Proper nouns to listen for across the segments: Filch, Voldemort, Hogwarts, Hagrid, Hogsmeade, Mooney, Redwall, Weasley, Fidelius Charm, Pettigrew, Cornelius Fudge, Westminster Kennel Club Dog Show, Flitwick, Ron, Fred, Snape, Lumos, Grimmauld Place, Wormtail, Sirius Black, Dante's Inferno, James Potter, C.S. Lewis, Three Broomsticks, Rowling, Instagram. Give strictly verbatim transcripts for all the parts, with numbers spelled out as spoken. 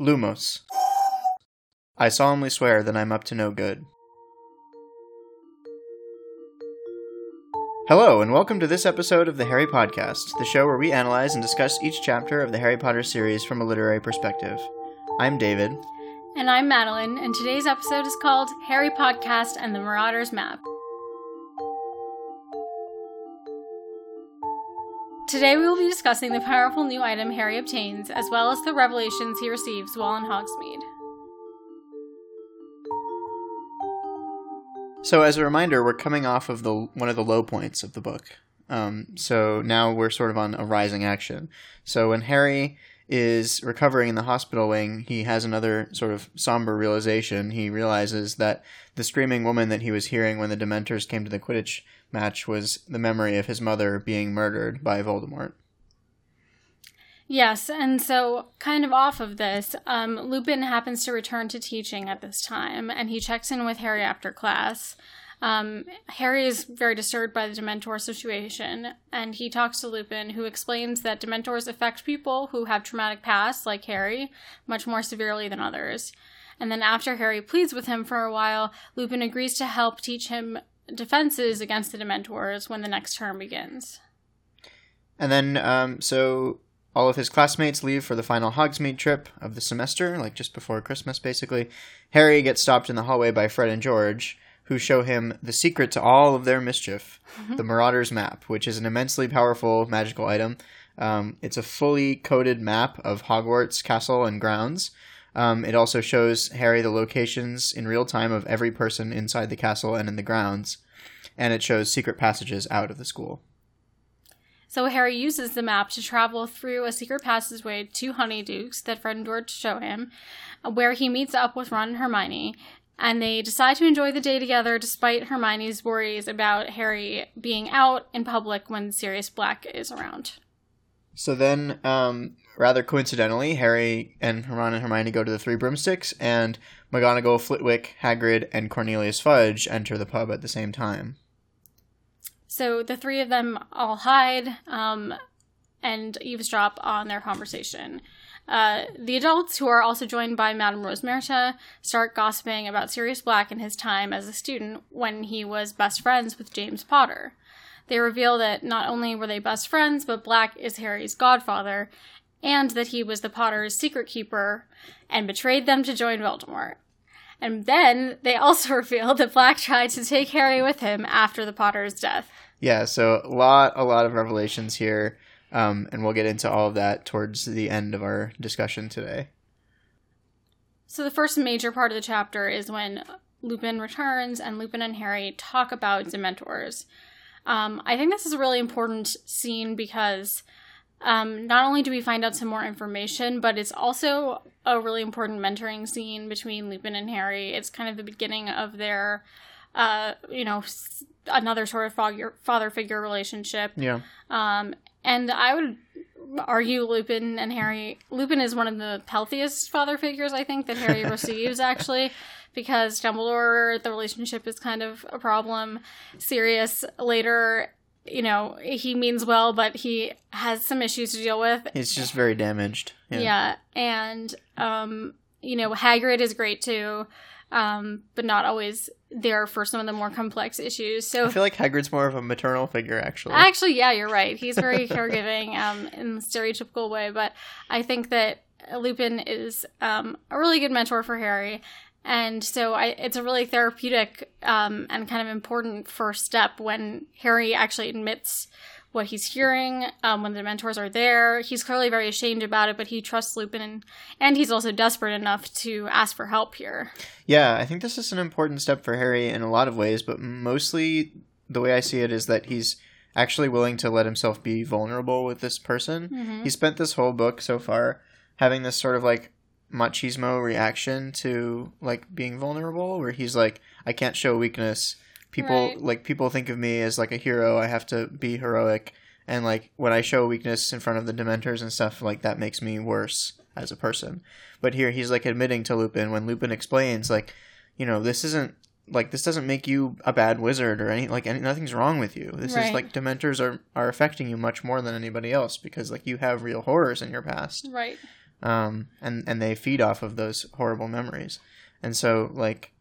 Lumos. I solemnly swear that I'm up to no good. Hello, and welcome to this episode of the Harry Podcast, the show where we analyze and discuss each chapter of the Harry Potter series from a literary perspective. I'm David. And I'm Madeline, and today's episode is called Harry Podcast and the Marauder's Map. Today we will be discussing the powerful new item Harry obtains, as well as the revelations he receives while in Hogsmeade. So as a reminder, we're coming off of the one of the low points of the book. Um, so now we're sort of on a rising action. So when Harry is recovering in the hospital wing, he has another sort of somber realization. He realizes that the screaming woman that he was hearing when the Dementors came to the Quidditch match was the memory of his mother being murdered by Voldemort. Yes, and so kind of off of this, um, Lupin happens to return to teaching at this time, and he checks in with Harry after class. Um, Harry is very disturbed by the Dementor situation, and he talks to Lupin, who explains that Dementors affect people who have traumatic pasts, like Harry, much more severely than others. And then after Harry pleads with him for a while, Lupin agrees to help teach him defenses against the Dementors when the next term begins. And then, um, so... all of his classmates leave for the final Hogsmeade trip of the semester, like just before Christmas, basically. Harry gets stopped in the hallway by Fred and George, who show him the secret to all of their mischief, mm-hmm. the Marauder's Map, which is an immensely powerful magical item. Um, it's a fully coded map of Hogwarts Castle and grounds. Um, it also shows Harry the locations in real time of every person inside the castle and in the grounds, and it shows secret passages out of the school. So Harry uses the map to travel through a secret passageway to Honeydukes that Fred and George show him, where he meets up with Ron and Hermione, and they decide to enjoy the day together despite Hermione's worries about Harry being out in public when Sirius Black is around. So then, um, rather coincidentally, Harry and Ron and Hermione go to the Three Broomsticks, and McGonagall, Flitwick, Hagrid, and Cornelius Fudge enter the pub at the same time. So the three of them all hide um, and eavesdrop on their conversation. Uh, the adults, who are also joined by Madame Rosmerta, start gossiping about Sirius Black and his time as a student when he was best friends with James Potter. They reveal that not only were they best friends, but Black is Harry's godfather, and that he was the Potter's secret keeper and betrayed them to join Voldemort. And then they also reveal that Black tried to take Harry with him after the Potter's death. Yeah, so a lot, a lot of revelations here, um, and we'll get into all of that towards the end of our discussion today. So the first major part of the chapter is when Lupin returns, and Lupin and Harry talk about Dementors. Um, I think this is a really important scene because... Um, not only do we find out some more information, but it's also a really important mentoring scene between Lupin and Harry. It's kind of the beginning of their, uh, you know, another sort of father figure relationship. Yeah. Um, and I would argue Lupin and Harry, Lupin is one of the healthiest father figures, I think, that Harry receives, actually, because Dumbledore, the relationship is kind of a problem. Sirius later... you know, he means well, but he has some issues to deal with. He's just very damaged. Yeah. yeah. And, um, you know, Hagrid is great too, um, but not always there for some of the more complex issues. So I feel like Hagrid's more of a maternal figure, actually. Actually, yeah, you're right. He's very caregiving um, in the stereotypical way. But I think that Lupin is um, a really good mentor for Harry. And so I, it's a really therapeutic um, and kind of important first step when Harry actually admits what he's hearing, um, when the Dementors are there. He's clearly very ashamed about it, but he trusts Lupin, and, and he's also desperate enough to ask for help here. Yeah, I think this is an important step for Harry in a lot of ways, but mostly the way I see it is that he's actually willing to let himself be vulnerable with this person. Mm-hmm. He spent this whole book so far having this sort of like machismo reaction to like being vulnerable, where he's like, I can't show weakness, people right. like people think of me as like a hero, I have to be heroic, and like when I show weakness in front of the Dementors and stuff, like that makes me worse as a person. But here he's like admitting to Lupin, when Lupin explains like, you know, this isn't like, this doesn't make you a bad wizard or any like any, nothing's wrong with you, this right. is like Dementors are are affecting you much more than anybody else because like you have real horrors in your past, right? um, and and they feed off of those horrible memories. And so, like,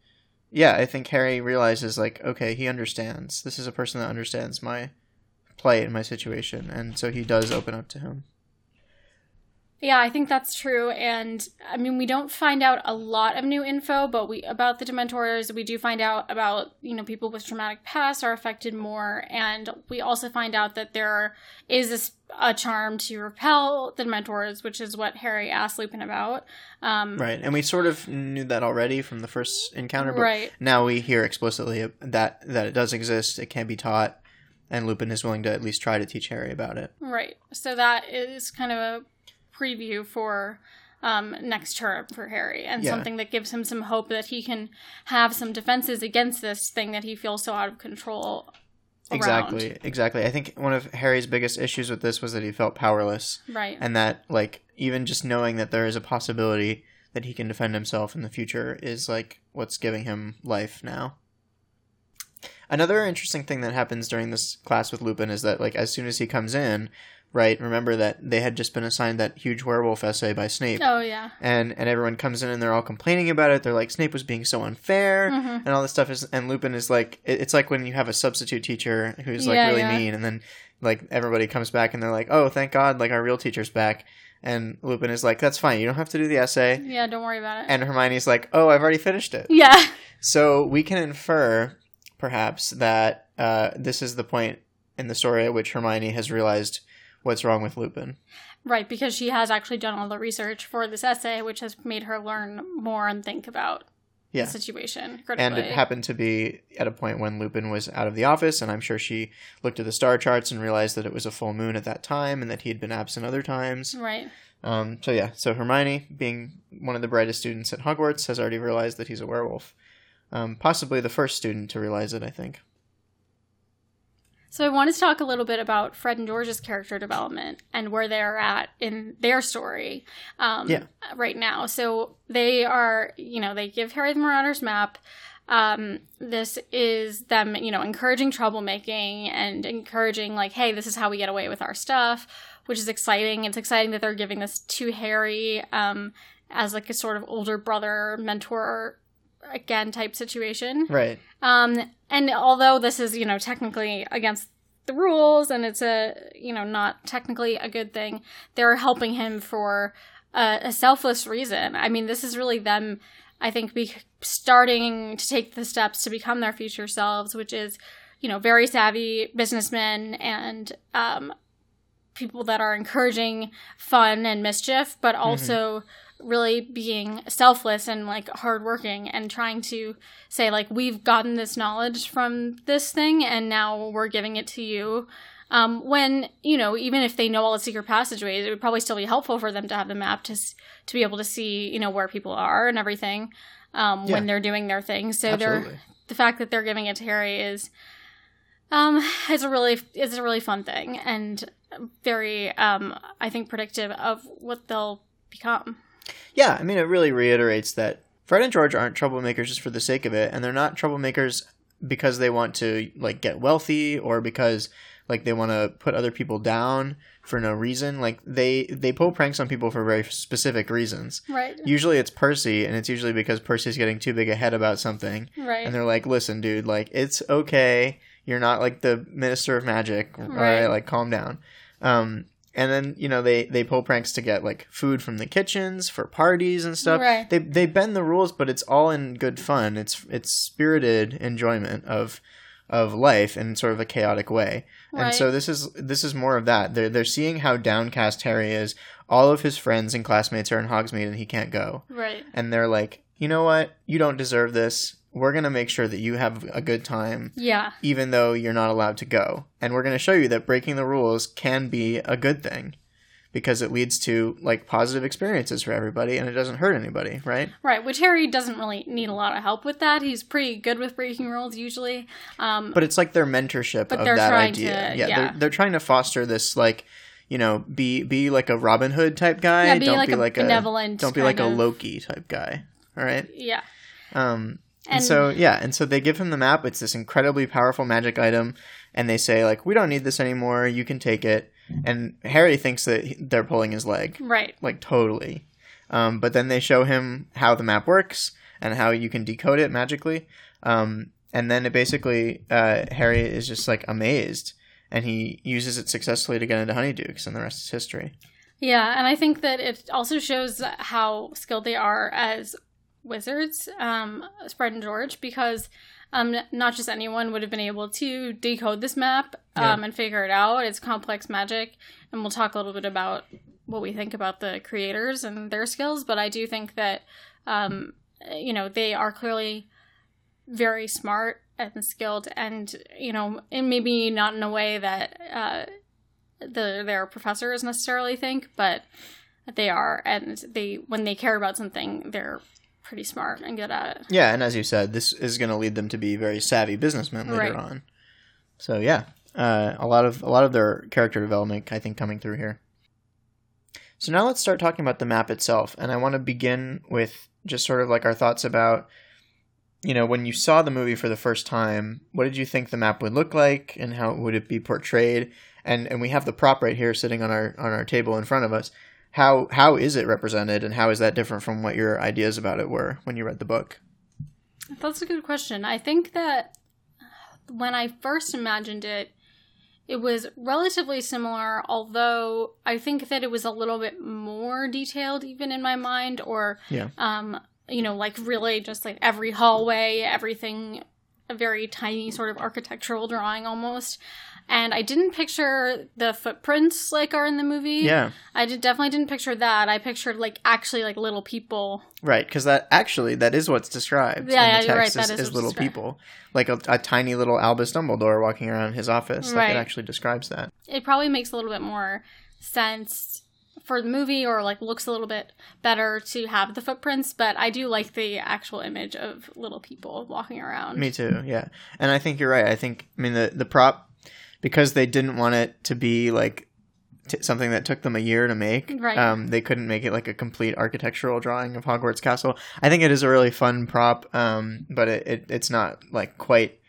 yeah, I think Harry realizes, like, okay, he understands. This is a person that understands my plight and my situation, and so he does open up to him. Yeah, I think that's true, and I mean, we don't find out a lot of new info, but we about the Dementors, we do find out about, you know, people with traumatic past are affected more, and we also find out that there is a, a charm to repel the Dementors, which is what Harry asked Lupin about. Um, right, and we sort of knew that already from the first encounter, but right. Now we hear explicitly that, that it does exist, it can be taught, and Lupin is willing to at least try to teach Harry about it. Right, so that is kind of a preview for um, next term for Harry, and yeah. something that gives him some hope that he can have some defenses against this thing that he feels so out of control around. Exactly, exactly. I think one of Harry's biggest issues with this was that he felt powerless. Right. And that, like, even just knowing that there is a possibility that he can defend himself in the future is, like, what's giving him life now. Another interesting thing that happens during this class with Lupin is that, like, as soon as he comes in, right, remember that they had just been assigned that huge werewolf essay by Snape. Oh, yeah. And and everyone comes in and they're all complaining about it. They're like, Snape was being so unfair, mm-hmm. and all this stuff is. And Lupin is like, it, it's like when you have a substitute teacher who's like yeah, really yeah. mean, and then like everybody comes back and they're like, oh, thank God, like our real teacher's back. And Lupin is like, that's fine. You don't have to do the essay. Yeah, don't worry about it. And Hermione's like, oh, I've already finished it. Yeah. So we can infer, perhaps, that uh, this is the point in the story at which Hermione has realized what's wrong with Lupin. Right, because she has actually done all the research for this essay, which has made her learn more and think about yeah. the situation critically. And it happened to be at a point when Lupin was out of the office, and I'm sure she looked at the star charts and realized that it was a full moon at that time and that he had been absent other times. Right. Um, so yeah, so Hermione, being one of the brightest students at Hogwarts, has already realized that he's a werewolf. Um, possibly the first student to realize it, I think. So I wanted to talk a little bit about Fred and George's character development and where they're at in their story um, yeah. right now. So they are, you know, they give Harry the Marauder's Map. Um, this is them, you know, encouraging troublemaking and encouraging, like, hey, this is how we get away with our stuff, which is exciting. It's exciting that they're giving this to Harry um, as, like, a sort of older brother, mentor, again, type situation. Right. Um, and although this is, you know, technically against the rules and it's a, you know, not technically a good thing, they're helping him for a, a selfless reason. I mean, this is really them, I think, be starting to take the steps to become their future selves, which is, you know, very savvy businessmen and um, people that are encouraging fun and mischief, but also... Mm-hmm. really being selfless and, like, hardworking and trying to say, like, we've gotten this knowledge from this thing and now we're giving it to you. Um, when, you know, even if they know all the secret passageways, it would probably still be helpful for them to have the map to to be able to see, you know, where people are and everything um, yeah. when they're doing their thing. So they're, the fact that they're giving it to Harry is um, it's a really it's a really fun thing and very, um, I think, predictive of what they'll become. Yeah, I mean, it really reiterates that Fred and George aren't troublemakers just for the sake of it, and they're not troublemakers because they want to, like, get wealthy or because, like, they want to put other people down for no reason. Like, they, they pull pranks on people for very specific reasons. Right. Usually it's Percy, and it's usually because Percy's getting too big a head about something. Right. And they're like, listen, dude, like, it's okay. You're not, like, the Minister of Magic. Right. All right, like, calm down. Um And then, you know, they, they pull pranks to get, like, food from the kitchens for parties and stuff. Right. They they bend the rules, but it's all in good fun. It's it's spirited enjoyment of of life in sort of a chaotic way. Right. And so this is this is more of that. They're they're seeing how downcast Harry is. All of his friends and classmates are in Hogsmeade and he can't go. Right. And they're like, you know what? You don't deserve this. We're going to make sure that you have a good time, yeah. even though you're not allowed to go. And we're going to show you that breaking the rules can be a good thing because it leads to, like, positive experiences for everybody and it doesn't hurt anybody, right? Right, which Harry doesn't really need a lot of help with that. He's pretty good with breaking rules usually. Um, but it's like their mentorship of that idea. To, yeah, yeah. They're, they're trying to foster this, like, you know, be be like a Robin Hood type guy. Yeah, be don't like be a like benevolent a, Don't be like of... a Loki type guy, all right? Yeah. Um. And, and so, yeah, and so they give him the map. It's this incredibly powerful magic item, and they say, like, we don't need this anymore. You can take it. And Harry thinks that they're pulling his leg. Right. Like, totally. Um, but then they show him how the map works and how you can decode it magically. Um, and then it basically, uh, Harry is just like amazed, and he uses it successfully to get into Honeydukes, and the rest is history. Yeah, and I think that it also shows how skilled they are as wizards, um, Fred and George, because um, not just anyone would have been able to decode this map um, yeah. and figure it out. It's complex magic, and we'll talk a little bit about what we think about the creators and their skills, but I do think that, um, you know, they are clearly very smart and skilled, and, you know, and maybe not in a way that uh, the their professors necessarily think, but they are, and they when they care about something, they're pretty smart and good at it. Yeah, and as you said, this is going to lead them to be very savvy businessmen later right. on. So yeah, uh, a lot of a lot of their character development, I think, coming through here. So now let's start talking about the map itself, and I want to begin with just sort of like our thoughts about, you know, when you saw the movie for the first time, what did you think the map would look like, and how would it be portrayed? And and we have the prop right here sitting on our on our table in front of us. How how is it represented, and how is that different from what your ideas about it were when you read the book? That's a good question. I think that when I first imagined it, it was relatively similar, although I think that it was a little bit more detailed even in my mind, or, yeah. um, you know, like really just like every hallway, everything, a very tiny sort of architectural drawing almost. And I didn't picture the footprints like are in the movie. Yeah. I did, definitely didn't picture that. I pictured like actually like little people. Right, because that actually, that is what's described yeah, in the text right, is, is, is little described. people. Like a, a tiny little Albus Dumbledore walking around his office. Right. Like it actually describes that. It probably makes a little bit more sense for the movie, or like looks a little bit better to have the footprints, but I do like the actual image of little people walking around. Me too, yeah. And I think you're right. I think, I mean, the, the prop, because they didn't want it to be like T- something that took them a year to make. Right. Um, they couldn't make it like a complete architectural drawing of Hogwarts Castle. I think it is a really fun prop, um, but it, it it's not like quite,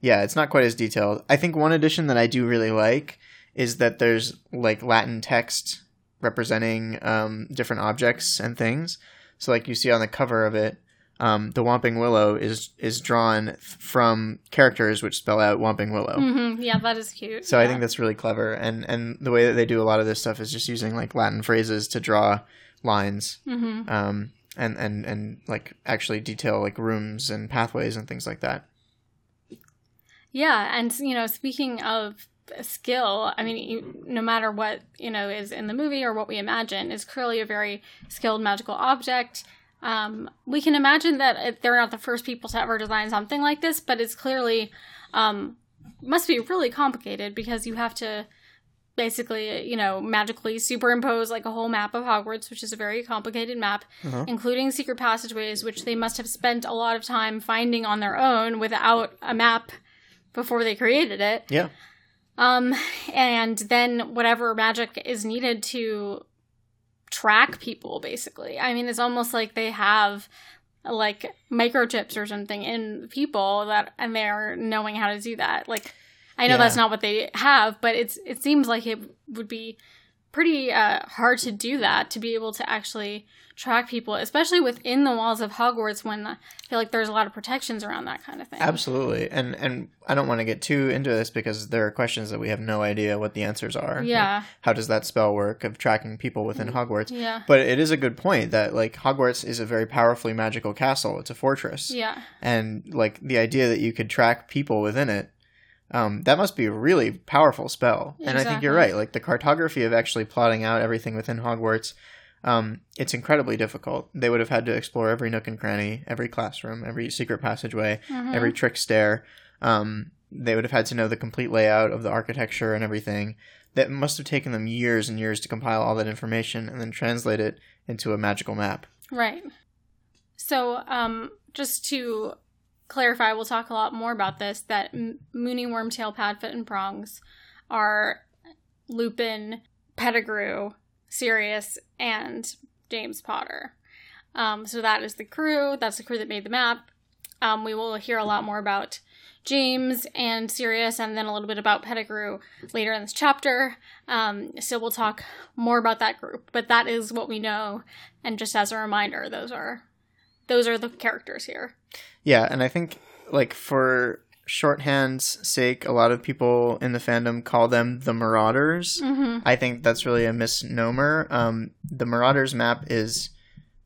yeah, it's not quite as detailed. I think one addition that I do really like is that there's like Latin text representing um, different objects and things. So like you see on the cover of it, Um, the Whomping Willow is is drawn from characters which spell out Whomping Willow. Mm-hmm. Yeah, that is cute. So yeah. I think that's really clever. And, and the way that they do a lot of this stuff is just using like Latin phrases to draw lines mm-hmm. um, and, and, and like actually detail like rooms and pathways and things like that. Yeah. And, you know, speaking of skill, I mean, you, no matter what, you know, is in the movie or what we imagine, is clearly a very skilled magical object. Um, we can imagine that they're not the first people to ever design something like this, but it's clearly, um, must be really complicated, because you have to basically, you know, magically superimpose like a whole map of Hogwarts, which is a very complicated map, uh-huh. including secret passageways, which they must have spent a lot of time finding on their own without a map before they created it. Yeah. Um, and then whatever magic is needed to track people, basically. I mean, it's almost like they have like microchips or something in people that, and they're knowing how to do that. Like, I know yeah. that's not what they have, but it's it seems like it would be pretty uh, hard to do that, to be able to actually track people, especially within the walls of Hogwarts, when I feel like there's a lot of protections around that kind of thing. Absolutely. And and I don't want to get too into this, because there are questions that we have no idea what the answers are. Yeah. Like, how does that spell work of tracking people within Hogwarts? Yeah. But it is a good point that, like, Hogwarts is a very powerfully magical castle. It's a fortress. Yeah. And, like, the idea that you could track people within it, Um, that must be a really powerful spell. Exactly. And I think you're right. Like, the cartography of actually plotting out everything within Hogwarts, um, it's incredibly difficult. They would have had to explore every nook and cranny, every classroom, every secret passageway, mm-hmm. every trick stair. Um, they would have had to know the complete layout of the architecture and everything. That must have taken them years and years to compile all that information and then translate it into a magical map. Right. So, um, just to clarify, we'll talk a lot more about this, that Mooney, Wormtail, Padfoot, and Prongs are Lupin, Pettigrew, Sirius, and James Potter. Um, so that is the crew. That's the crew that made the map. Um, we will hear a lot more about, James and Sirius, and then a little bit about Pettigrew later in this chapter. Um, so we'll talk more about that group, but that is what we know. And just as a reminder, those are those are the characters here. Yeah, and I think, like, for shorthand's sake, a lot of people in the fandom call them the Marauders. Mm-hmm. I think that's really a misnomer. Um, the Marauder's Map is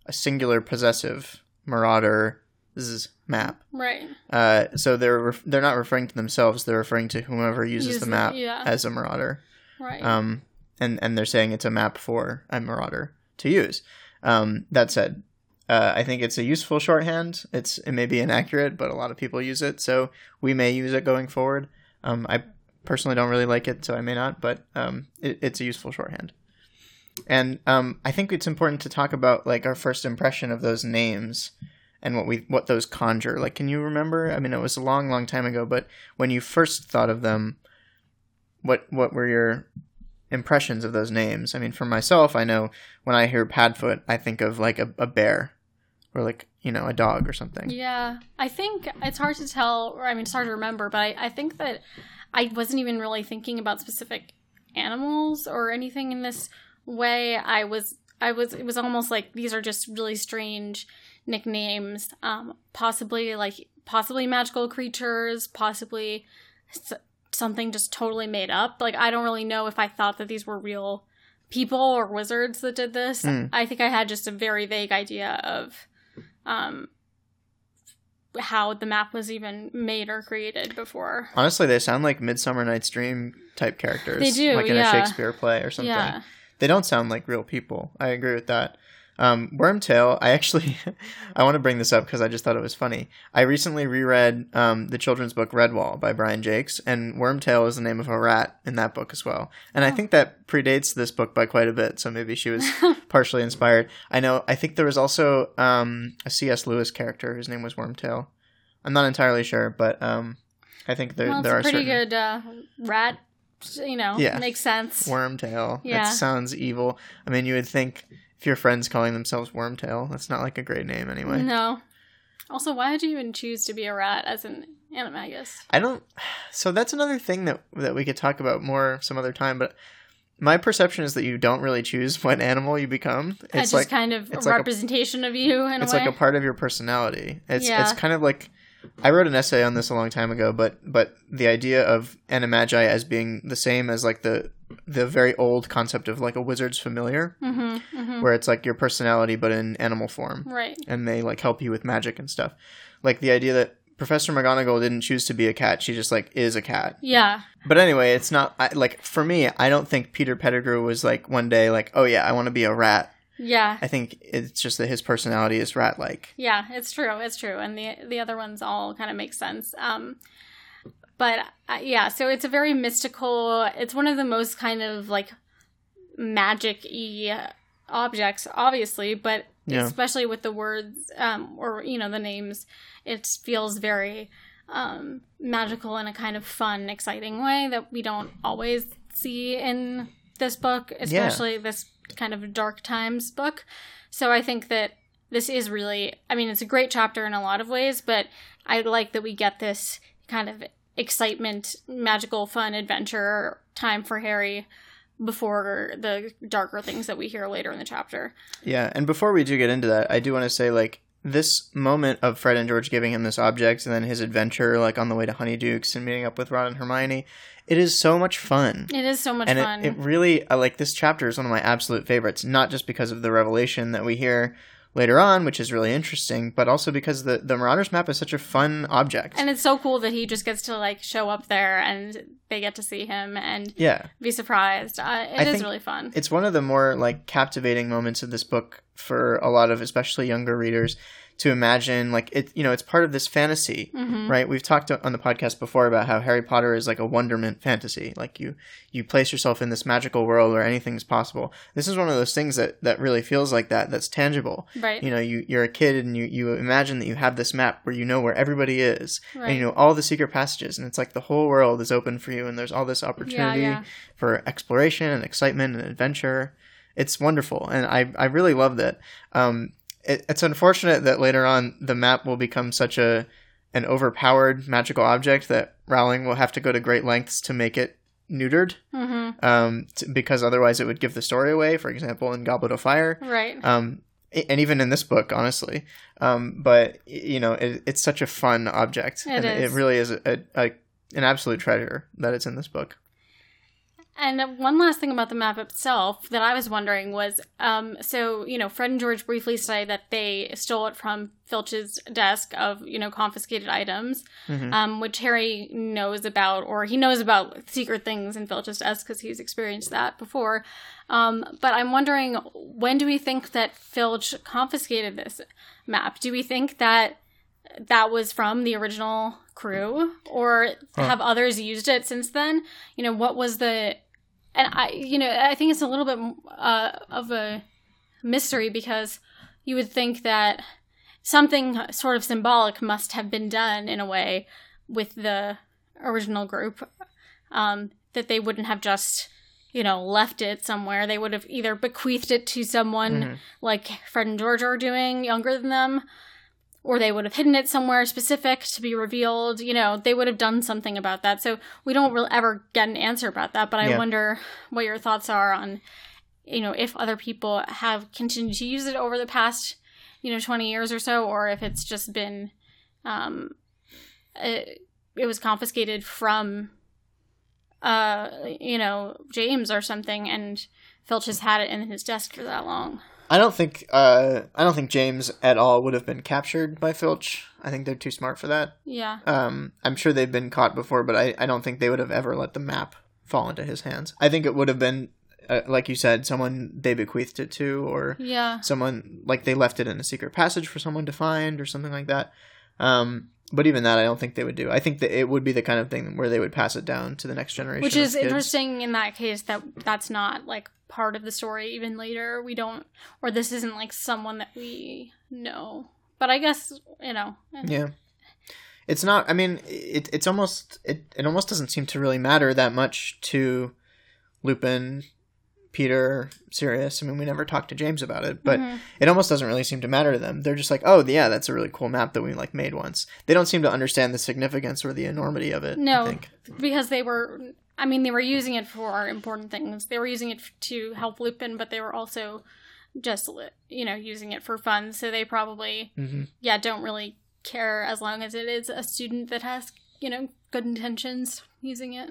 a singular possessive. Marauder's Map. Right. Uh, so they're re- they're not referring to themselves. They're referring to whomever uses Use the map the, yeah. as a marauder. Right. Um, and, and they're saying it's a map for a marauder to use. Um, that said, uh, I think it's a useful shorthand. It's It may be inaccurate, but a lot of people use it. So we may use it going forward. Um, I personally don't really like it, so I may not. But um, it, it's a useful shorthand. And um, I think it's important to talk about, like, our first impression of those names and what we what those conjure. Like, can you remember? I mean, it was a long, long time ago, but when you first thought of them, what what were your impressions of those names? I mean, for myself, I know when I hear Padfoot, I think of, like, a, a bear or, like, you know, a dog or something. Yeah. I think it's hard to tell, or I mean, it's hard to remember, but I, I think that I wasn't even really thinking about specific animals or anything in this way. I was, I was, it was almost like these are just really strange nicknames, um, possibly like, possibly magical creatures, possibly s- something just totally made up. Like, I don't really know if I thought that these were real people or wizards that did this. Mm. I think I had just a very vague idea of, um, how the map was even made or created before. Honestly, they sound like Midsummer Night's Dream type characters. They do, like in yeah. a Shakespeare play or something. Yeah. They don't sound like real people. I agree with that. Um, Wormtail, I actually, I want to bring this up because I just thought it was funny. I recently reread um, the children's book Redwall by Brian Jakes, and Wormtail is the name of a rat in that book as well. And oh. I think that predates this book by quite a bit, so maybe she was partially inspired. I know, I think there was also um, a C S Lewis character whose name was Wormtail. I'm not entirely sure, but um, I think there, well, there are certain... Well, it's a pretty good uh, rat. You know, yeah. Makes sense. Wormtail. Yeah. It sounds evil. I mean, you would think if your friend's calling themselves Wormtail, that's not like a great name anyway. No. Also, why would you even choose to be a rat as an animagus? I don't... So that's another thing that that we could talk about more some other time, but my perception is that you don't really choose what animal you become. It's, it's just like, kind of a representation like a, of you in a way. It's like a part of your personality. It's yeah. It's kind of like... I wrote an essay on this a long time ago, but but the idea of animagi as being the same as, like, the the very old concept of, like, a wizard's familiar, mm-hmm, mm-hmm. where it's, like, your personality but in animal form. Right. And they, like, help you with magic and stuff. Like, the idea that Professor McGonagall didn't choose to be a cat. She just, like, is a cat. Yeah. But anyway, it's not – like, for me, I don't think Peter Pettigrew was, like, one day, like, oh, yeah, I want to be a rat. Yeah. I think it's just that his personality is rat-like. Yeah, it's true. It's true. And the the other ones all kind of make sense. Um, but, uh, yeah, so it's a very mystical... It's one of the most kind of, like, magic-y objects, obviously, but yeah. especially with the words um, or, you know, the names, it feels very um, magical in a kind of fun, exciting way that we don't always see in this book, especially yeah. this kind of dark times book. So I think that this is really, I mean, it's a great chapter in a lot of ways, but I like that we get this kind of excitement, magical, fun adventure time for Harry before the darker things that we hear later in the chapter. Yeah. And before we do get into that, I do want to say, like, this moment of Fred and George giving him this object and then his adventure, like, on the way to Honeydukes and meeting up with Ron and Hermione, it is so much fun. It is so much and fun. And it, it really, like, this chapter is one of my absolute favorites, not just because of the revelation that we hear later on, which is really interesting, but also because the, the Marauder's Map is such a fun object. And it's so cool that he just gets to, like, show up there and they get to see him and yeah. be surprised. Uh, it I is really fun. It's one of the more, like, captivating moments of this book for a lot of especially younger readers to imagine, like, it, you know, it's part of this fantasy, mm-hmm. right? We've talked on the podcast before about how Harry Potter is like a wonderment fantasy. Like, you, you place yourself in this magical world where anything's possible. This is one of those things that, that really feels like that, that's tangible. Right. You know, you, you're a kid and you, you imagine that you have this map where you know where everybody is. Right. And you know all the secret passages. And it's like the whole world is open for you and there's all this opportunity yeah, yeah. for exploration and excitement and adventure. It's wonderful. And I, I really love that. Um, It's unfortunate that later on the map will become such a an overpowered magical object that Rowling will have to go to great lengths to make it neutered, mm-hmm. um, t- because otherwise it would give the story away, for example, in Goblet of Fire. Right. Um, and even in this book, honestly. Um, but, you know, it, it's such a fun object. It and is. It really is a, a, an absolute treasure that it's in this book. And one last thing about the map itself that I was wondering was, um, so, you know, Fred and George briefly say that they stole it from Filch's desk of, you know, confiscated items, mm-hmm. um, which Harry knows about, or he knows about secret things in Filch's desk because he's experienced that before. Um, but I'm wondering, when do we think that Filch confiscated this map? Do we think that that was from the original crew, or have huh. others used it since then? You know, what was the... And I, you know, I think it's a little bit uh, of a mystery, because you would think that something sort of symbolic must have been done in a way with the original group, um, that they wouldn't have just, you know, left it somewhere. They would have either bequeathed it to someone mm-hmm. like Fred and George are doing, younger than them, or they would have hidden it somewhere specific to be revealed. You know, they would have done something about that. So we don't really ever get an answer about that. But I yeah. wonder what your thoughts are on, you know, if other people have continued to use it over the past, you know, twenty years or so, or if it's just been, um, it, it was confiscated from, uh, you know, James or something, and Filch has had it in his desk for that long. I don't think uh, I don't think James at all would have been captured by Filch. I think they're too smart for that. Yeah. Um, I'm sure they've been caught before, but I, I don't think they would have ever let the map fall into his hands. I think it would have been, uh, like you said, someone they bequeathed it to, or yeah. someone, like they left it in a secret passage for someone to find or something like that. Um, but even that, I don't think they would do. I think that it would be the kind of thing where they would pass it down to the next generation. Which is interesting in that case, that that's not like... part of the story even later. We don't, or this isn't like someone that we know, but I guess, you know, yeah, it's not, I mean, it, it's almost, it, it almost doesn't seem to really matter that much to Lupin, Peter, Sirius. I mean, we never talked to James about it, but mm-hmm. it almost doesn't really seem to matter to them. They're just like, oh yeah, that's a really cool map that we like made once. They don't seem to understand the significance or the enormity of it. No, I think. Because they were, I mean, they were using it for important things. They were using it to help Lupin, but they were also just, you know, using it for fun. So they probably, mm-hmm. yeah, don't really care, as long as it is a student that has, you know, good intentions using it.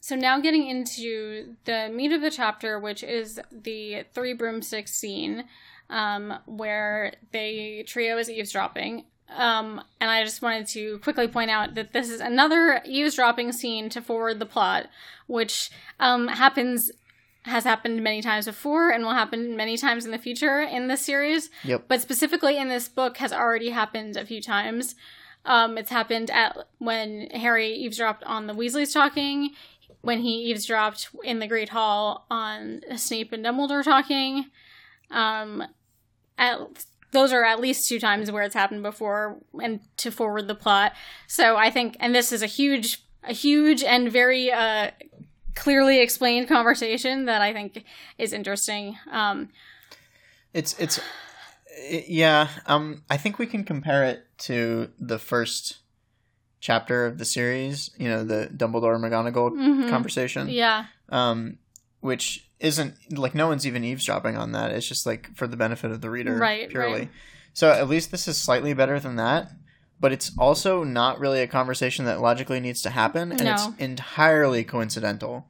So now getting into the meat of the chapter, which is the Three Broomsticks scene, um, where the trio is eavesdropping. Um, and I just wanted to quickly point out that this is another eavesdropping scene to forward the plot, which um, happens, has happened many times before and will happen many times in the future in this series. Yep. But specifically in this book has already happened a few times. Um, it's happened at when Harry eavesdropped on the Weasleys talking, when he eavesdropped in the Great Hall on Snape and Dumbledore talking. Um, at... Those are at least two times where it's happened before, and to forward the plot. So I think, and this is a huge, a huge and very uh, clearly explained conversation that I think is interesting. Um, it's, it's, it, yeah. Um, I think we can compare it to the first chapter of the series, you know, the Dumbledore McGonagall mm-hmm. conversation. Yeah. Um, which isn't, like, no one's even eavesdropping on that. It's just, like, for the benefit of the reader, right, purely. Right. So at least this is slightly better than that, but it's also not really a conversation that logically needs to happen, and no. it's entirely coincidental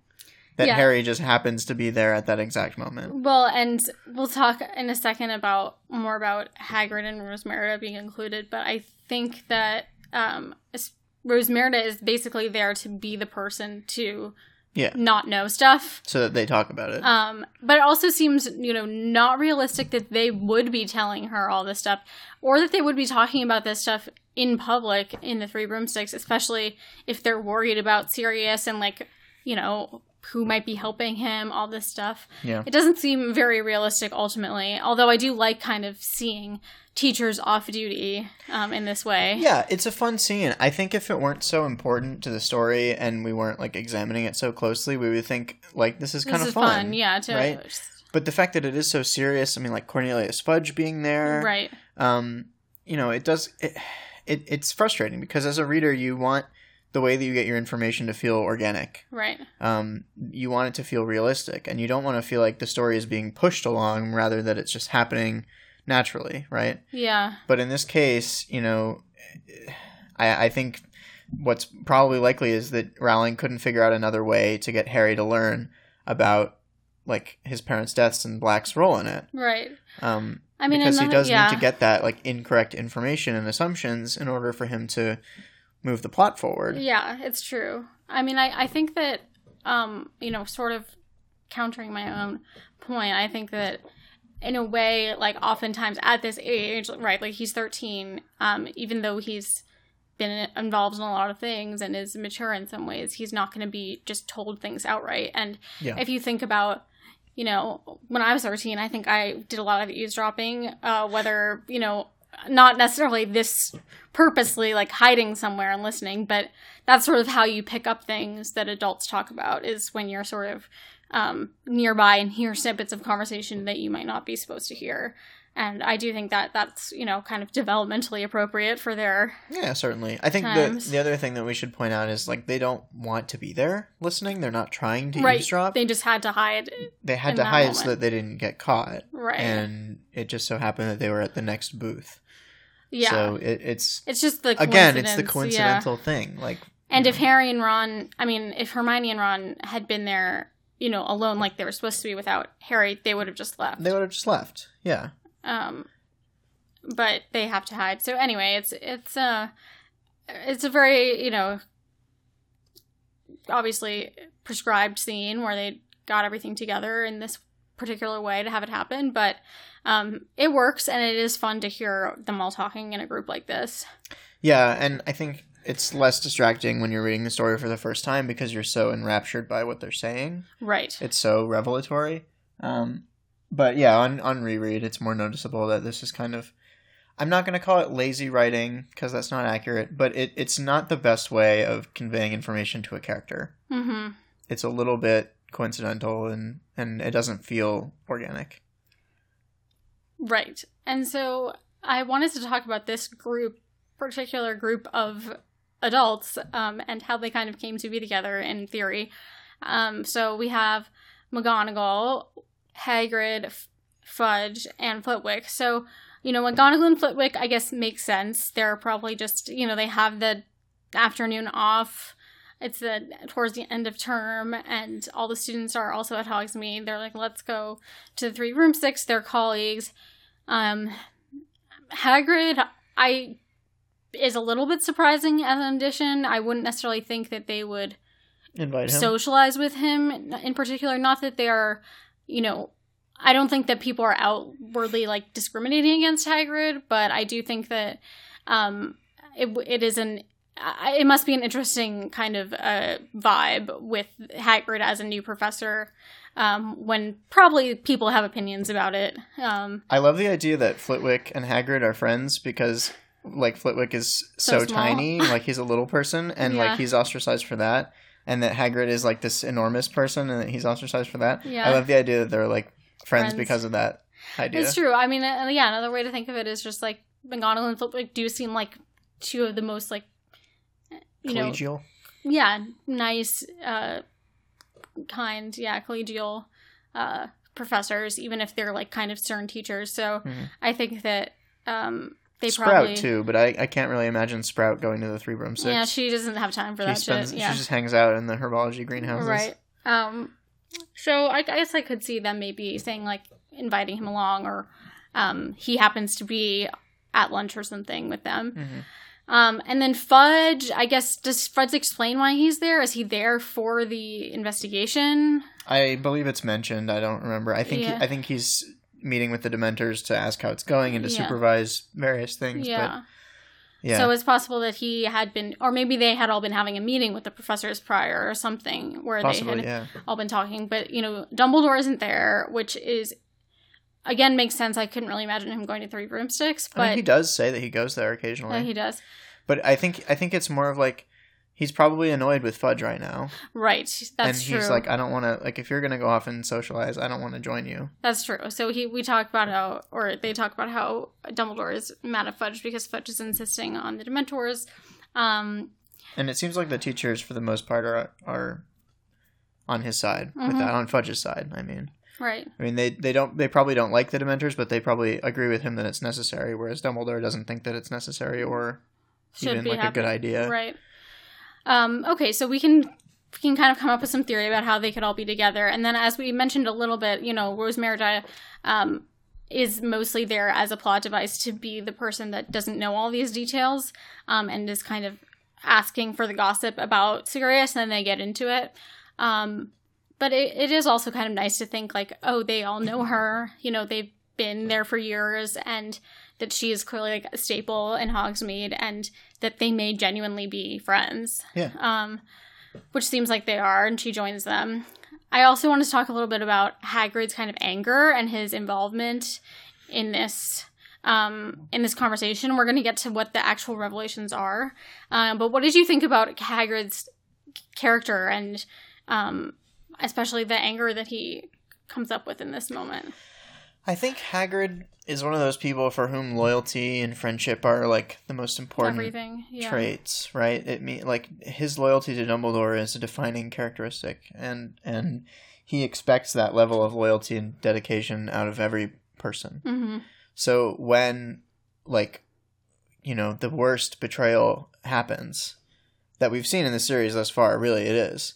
that yeah. Harry just happens to be there at that exact moment. Well, and we'll talk in a second about more about Hagrid and Rosmerta being included, but I think that um, Rosmerta is basically there to be the person to... Yeah. Not know stuff. So that they talk about it. Um, but it also seems, you know, not realistic that they would be telling her all this stuff, or that they would be talking about this stuff in public in the Three Broomsticks, especially if they're worried about Sirius and, like, you know, who might be helping him, all this stuff. Yeah. It doesn't seem very realistic ultimately, although I do like kind of seeing teachers off duty um, in this way. Yeah, it's a fun scene. I think if it weren't so important to the story and we weren't, like, examining it so closely, we would think, like, this is kind this of is fun. fun. Yeah, to right? Just... But the fact that it is so serious, I mean, like, Cornelius Fudge being there. Right. Um, you know, it does... It, it, it's frustrating because as a reader, you want the way that you get your information to feel organic. Right. Um, you want it to feel realistic, and you don't want to feel like the story is being pushed along rather than it's just happening naturally, right? Yeah. But in this case, you know, I, I think what's probably likely is that Rowling couldn't figure out another way to get Harry to learn about, like, his parents' deaths and Black's role in it. Right. Um, I mean, because another, he does yeah. need to get that, like, incorrect information and assumptions in order for him to move the plot forward. Yeah, it's true. I mean, I, I think that, um, you know, sort of countering my own point, I think that in a way, like, oftentimes at this age, right, like, he's thirteen, um, even though he's been involved in a lot of things and is mature in some ways, he's not going to be just told things outright. And yeah. if you think about, you know, when I was thirteen, I think I did a lot of eavesdropping, uh, whether, you know, not necessarily this purposely, like, hiding somewhere and listening, but that's sort of how you pick up things that adults talk about, is when you're sort of um, nearby and hear snippets of conversation that you might not be supposed to hear. And I do think that that's, you know, kind of developmentally appropriate for their Yeah, certainly. I think the, the other thing that we should point out is, like, they don't want to be there listening. They're not trying to right. eavesdrop. They just had to hide. They had to hide moment. so that they didn't get caught. Right. And it just so happened that they were at the next booth. Yeah. So it, it's... It's just the Again, it's the coincidental yeah. thing. Like, And if know. Harry and Ron... I mean, if Hermione and Ron had been there, you know, alone like they were supposed to be without Harry, they would have just left. They would have just left. Yeah. Um, but they have to hide. So anyway, it's, it's, uh, it's a very, you know, obviously prescribed scene where they got everything together in this particular way to have it happen. But, um, it works, and it is fun to hear them all talking in a group like this. Yeah. And I think it's less distracting when you're reading the story for the first time because you're so enraptured by what they're saying. Right. It's so revelatory. Um, But yeah, on, on reread, it's more noticeable that this is kind of, I'm not going to call it lazy writing because that's not accurate, but it, it's not the best way of conveying information to a character. Mm-hmm. It's a little bit coincidental and, and it doesn't feel organic. Right. And so I wanted to talk about this group, particular group of adults, um, and how they kind of came to be together in theory. Um, so we have McGonagall, Hagrid, Fudge, and Flitwick. So, you know, McGonagall and Flitwick, I guess, makes sense. They're probably just, you know, they have the afternoon off. It's the towards the end of term, and all the students are also at Hogsmeade. They're like, let's go to the Three Broomsticks. They're colleagues. Um, Hagrid, I is a little bit surprising as an addition. I wouldn't necessarily think that they would invite him, socialize with him in particular. Not that they are. You know, I don't think that people are outwardly, like, discriminating against Hagrid, but I do think that um, it it is an it must be an interesting kind of uh, vibe with Hagrid as a new professor um, when probably people have opinions about it. Um, I love the idea that Flitwick and Hagrid are friends because, like, Flitwick is so, so tiny, like, he's a little person, and, yeah. like, he's ostracized for that. And that Hagrid is, like, this enormous person and that he's ostracized for that. Yeah. I love the idea that they're, like, friends, friends because of that idea. It's true. I mean, uh, yeah, another way to think of it is just, like, McGonagall and Flitwick do seem like two of the most, like, you collegial. know. Yeah, nice, uh, kind, yeah, collegial uh, professors, even if they're, like, kind of stern teachers. So mm-hmm. I think that... Um, They Sprout, probably, too, but I, I can't really imagine Sprout going to the Three Broomsticks. Yeah, she doesn't have time for she that spends, shit. Yeah. She just hangs out in the herbology greenhouses. Right. Um, so I, I guess I could see them maybe saying, like, inviting him along, or um, he happens to be at lunch or something with them. Mm-hmm. Um, and then Fudge, I guess, does Fudge explain why he's there? Is he there for the investigation? I believe it's mentioned. I don't remember. I think yeah. he, I think he's... meeting with the Dementors to ask how it's going and to yeah. supervise various things. Yeah. But, yeah. So it's possible that he had been, or maybe they had all been having a meeting with the professors prior or something where Possibly, they had yeah. all been talking. But, you know, Dumbledore isn't there, which is, again, makes sense. I couldn't really imagine him going to Three Broomsticks. But I mean, he does say that he goes there occasionally. Yeah, he does. But I think I think it's more of like, he's probably annoyed with Fudge right now. Right. That's and true. And he's like, I don't want to, like, if you're going to go off and socialize, I don't want to join you. That's true. So he, we talk about how, or they talk about how Dumbledore is mad at Fudge because Fudge is insisting on the Dementors. Um, and it seems like the teachers, for the most part, are are on his side, mm-hmm. with that, on Fudge's side, I mean. Right. I mean, they, they don't they probably don't like the Dementors, but they probably agree with him that it's necessary, whereas Dumbledore doesn't think that it's necessary or Should even like happening. a good idea. Right. Um, okay, so we can we can kind of come up with some theory about how they could all be together. And then, as we mentioned a little bit, you know, Rosmerta um, is mostly there as a plot device to be the person that doesn't know all these details um, and is kind of asking for the gossip about Sirius, and then they get into it. Um But it, it is also kind of nice to think, like, oh, they all know her. You know, they've been there for years, and that she is clearly, like, a staple in Hogsmeade, and that they may genuinely be friends. Yeah. Um, which seems like they are, and she joins them. I also want to talk a little bit about Hagrid's kind of anger and his involvement in this um, in this conversation. We're going to get to what the actual revelations are. Um, but what did you think about Hagrid's character and... Um, especially the anger that he comes up with in this moment? I think Hagrid is one of those people for whom loyalty and friendship are, like, the most important yeah. traits, right? It mean, like, his loyalty to Dumbledore is a defining characteristic, and and he expects that level of loyalty and dedication out of every person. Mm-hmm. So when, like, you know, the worst betrayal happens that we've seen in the series thus far, really it is.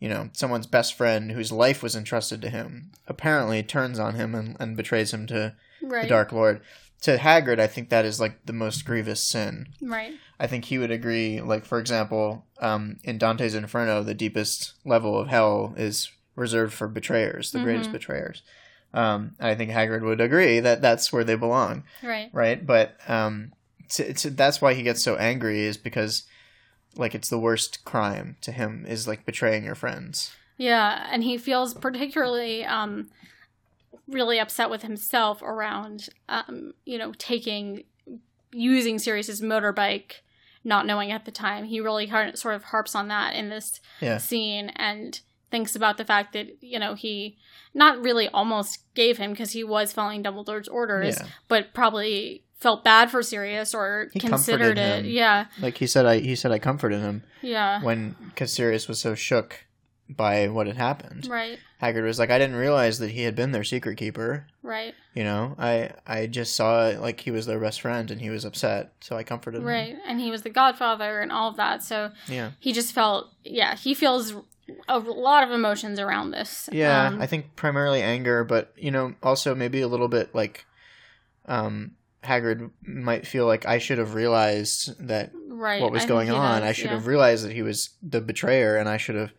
You know, someone's best friend whose life was entrusted to him apparently turns on him and, and betrays him to right. the Dark Lord. To Hagrid, I think that is, like, the most grievous sin. Right. I think he would agree, like, for example, um, in Dante's Inferno, the deepest level of hell is reserved for betrayers, the mm-hmm. greatest betrayers. Um, I think Hagrid would agree that that's where they belong. Right. Right? But um, to, to, that's why he gets so angry, is because... like, it's the worst crime to him is, like, betraying your friends. Yeah, and he feels particularly um, really upset with himself around, um, you know, taking, using Sirius's motorbike, not knowing at the time. He really har- sort of harps on that in this yeah. scene and thinks about the fact that, you know, he not really almost gave him because he was following Dumbledore's orders, yeah. but probably... felt bad for Sirius or he considered it. Him. Yeah. Like he said, I, he said, I comforted him. Yeah. When, cause Sirius was so shook by what had happened. Right. Hagrid was like, I didn't realize that he had been their secret keeper. Right. You know, I, I just saw it, like, he was their best friend and he was upset. So I comforted right. him. Right. And he was the godfather and all of that. So yeah. he just felt, yeah, he feels a lot of emotions around this. Yeah. Um, I think primarily anger, but, you know, also maybe a little bit like, um, Hagrid might feel like I should have realized that right. what was I going on. Does, I should yeah. have realized that he was the betrayer, and I should have,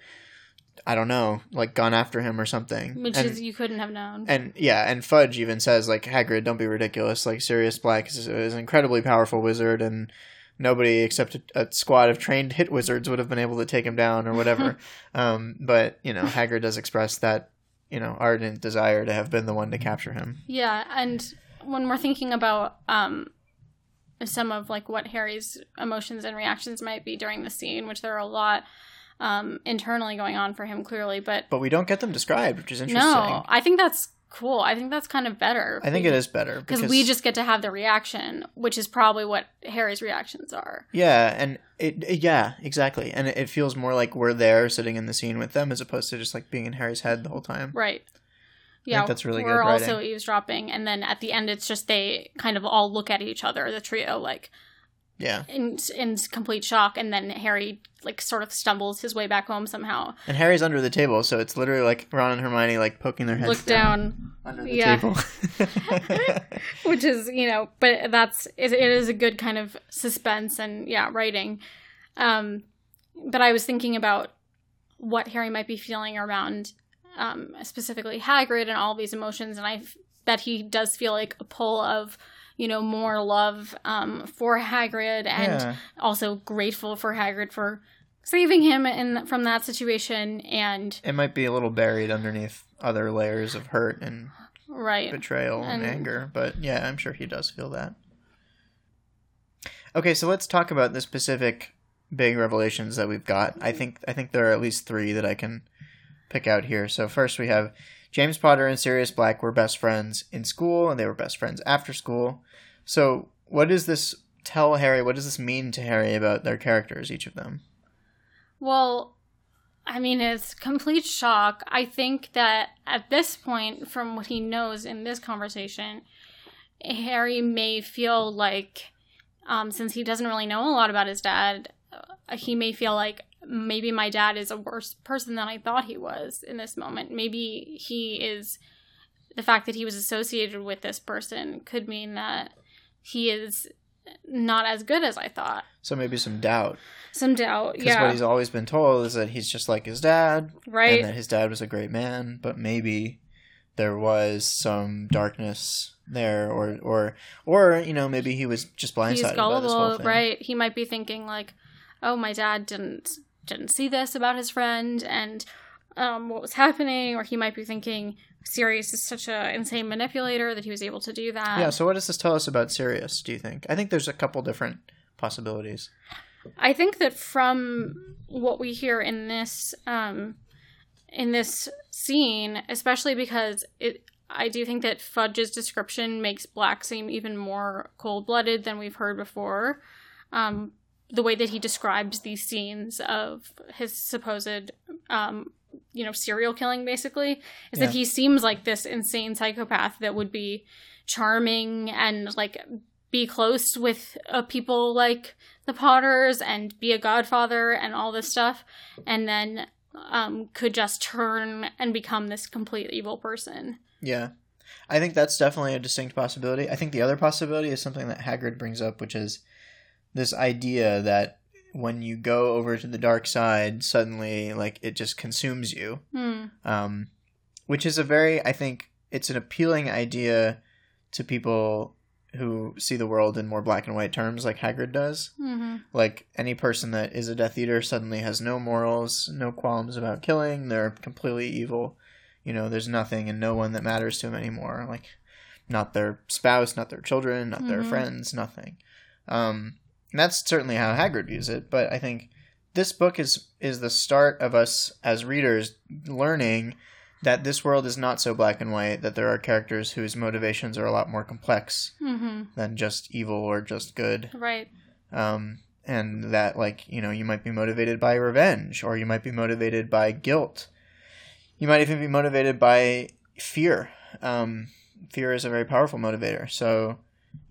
I don't know, like, gone after him or something. Which and, is you couldn't have known. And yeah, and Fudge even says, like, Hagrid, don't be ridiculous. Like, Sirius Black is, is an incredibly powerful wizard, and nobody except a, a squad of trained hit wizards would have been able to take him down or whatever. um, but you know, Hagrid does express that, you know, ardent desire to have been the one to capture him. Yeah, and. When we're thinking about um, some of, like, what Harry's emotions and reactions might be during the scene, which there are a lot um, internally going on for him, clearly, but... But we don't get them described, which is interesting. No, I think that's cool. I think that's kind of better. I think it is better. Because we just get to have the reaction, which is probably what Harry's reactions are. Yeah, and it, it yeah, exactly. And it, it feels more like we're there sitting in the scene with them as opposed to just, like, being in Harry's head the whole time. Right. Yeah, that's really we're good also writing. Eavesdropping, and then at the end, it's just they kind of all look at each other, the trio, like, yeah, in in complete shock, and then Harry, like, sort of stumbles his way back home somehow. And Harry's under the table, so it's literally like Ron and Hermione, like, poking their heads look down, down under the yeah. table, which is, you know, but that's it, it is a good kind of suspense and yeah, writing. Um, but I was thinking about what Harry might be feeling around. Um, specifically Hagrid and all these emotions, and I f- that he does feel like a pull of, you know, more love um, for Hagrid, and yeah. also grateful for Hagrid for saving him in from that situation. And it might be a little buried underneath other layers of hurt and right. betrayal and, and anger, but yeah, I'm sure he does feel that. Okay, so let's talk about the specific big revelations that we've got. I think I think there are at least three that I can pick out here. So first we have James Potter and Sirius Black were best friends in school, and they were best friends after school. So what does this tell Harry? What does this mean to Harry about their characters, each of them? Well, I mean, it's complete shock. I think that at this point, from what he knows in this conversation, Harry may feel like, um, since he doesn't really know a lot about his dad, he may feel like, maybe my dad is a worse person than I thought he was in this moment. Maybe he is, the fact that he was associated with this person could mean that he is not as good as I thought. So maybe some doubt. Some doubt, yeah. Because what he's always been told is that he's just like his dad. Right. And that his dad was a great man, but maybe there was some darkness there, or, or, or you know, maybe he was just blindsided he's gullible, by this whole thing. Right. He might be thinking like, oh, my dad didn't... didn't see this about his friend and um, what was happening, or he might be thinking Sirius is such an insane manipulator that he was able to do that. Yeah, so what does this tell us about Sirius, do you think? I think there's a couple different possibilities. I think that from what we hear in this um, in this scene, especially because it, I do think that Fudge's description makes Black seem even more cold-blooded than we've heard before. Um The way that he describes these scenes of his supposed, um, you know, serial killing, basically, is yeah. that he seems like this insane psychopath that would be charming and, like, be close with uh, people like the Potters and be a godfather and all this stuff, and then um, could just turn and become this complete evil person. Yeah. I think that's definitely a distinct possibility. I think the other possibility is something that Hagrid brings up, which is this idea that when you go over to the dark side, suddenly, like, it just consumes you. Mm. Um, which is a very, I think, it's an appealing idea to people who see the world in more black and white terms, like Hagrid does. Mm-hmm. Like, any person that is a Death Eater suddenly has no morals, no qualms about killing, they're completely evil. You know, there's nothing and no one that matters to them anymore. Like, not their spouse, not their children, not mm-hmm. their friends, nothing. Um... And that's certainly how Hagrid views it, but I think this book is is the start of us as readers learning that this world is not so black and white, that there are characters whose motivations are a lot more complex mm-hmm. than just evil or just good. Right. Um, and that, like, you know, you might be motivated by revenge, or you might be motivated by guilt. You might even be motivated by fear. Um, fear is a very powerful motivator. So,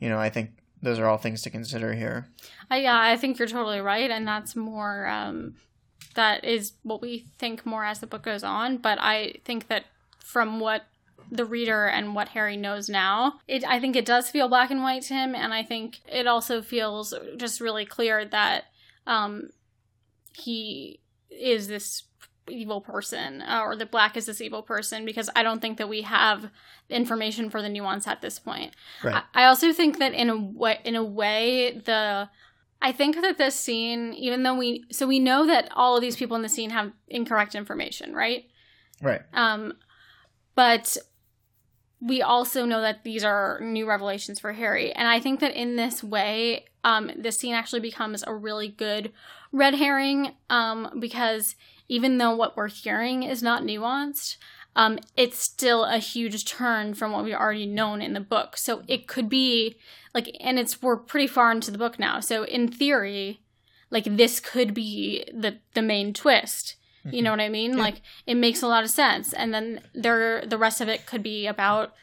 you know, I think those are all things to consider here. Uh, yeah, I think you're totally right. And that's more, um, that is what we think more as the book goes on. But I think that from what the reader and what Harry knows now, it, I think it does feel black and white to him. And I think it also feels just really clear that um, he is this evil person, uh, or that Black is this evil person, because I don't think that we have information for the nuance at this point. Right. I, I also think that in a way, in a way, the I think that this scene, even though we so we know that all of these people in the scene have incorrect information, right? Right. Um, but we also know that these are new revelations for Harry, and I think that in this way, um, this scene actually becomes a really good red herring, um, because even though what we're hearing is not nuanced, um, it's still a huge turn from what we've already known in the book. So it could be, like, and it's, we're pretty far into the book now. So in theory, like, this could be the, the main twist. Mm-hmm. You know what I mean? Yeah. Like, it makes a lot of sense. And then there, the rest of it could be about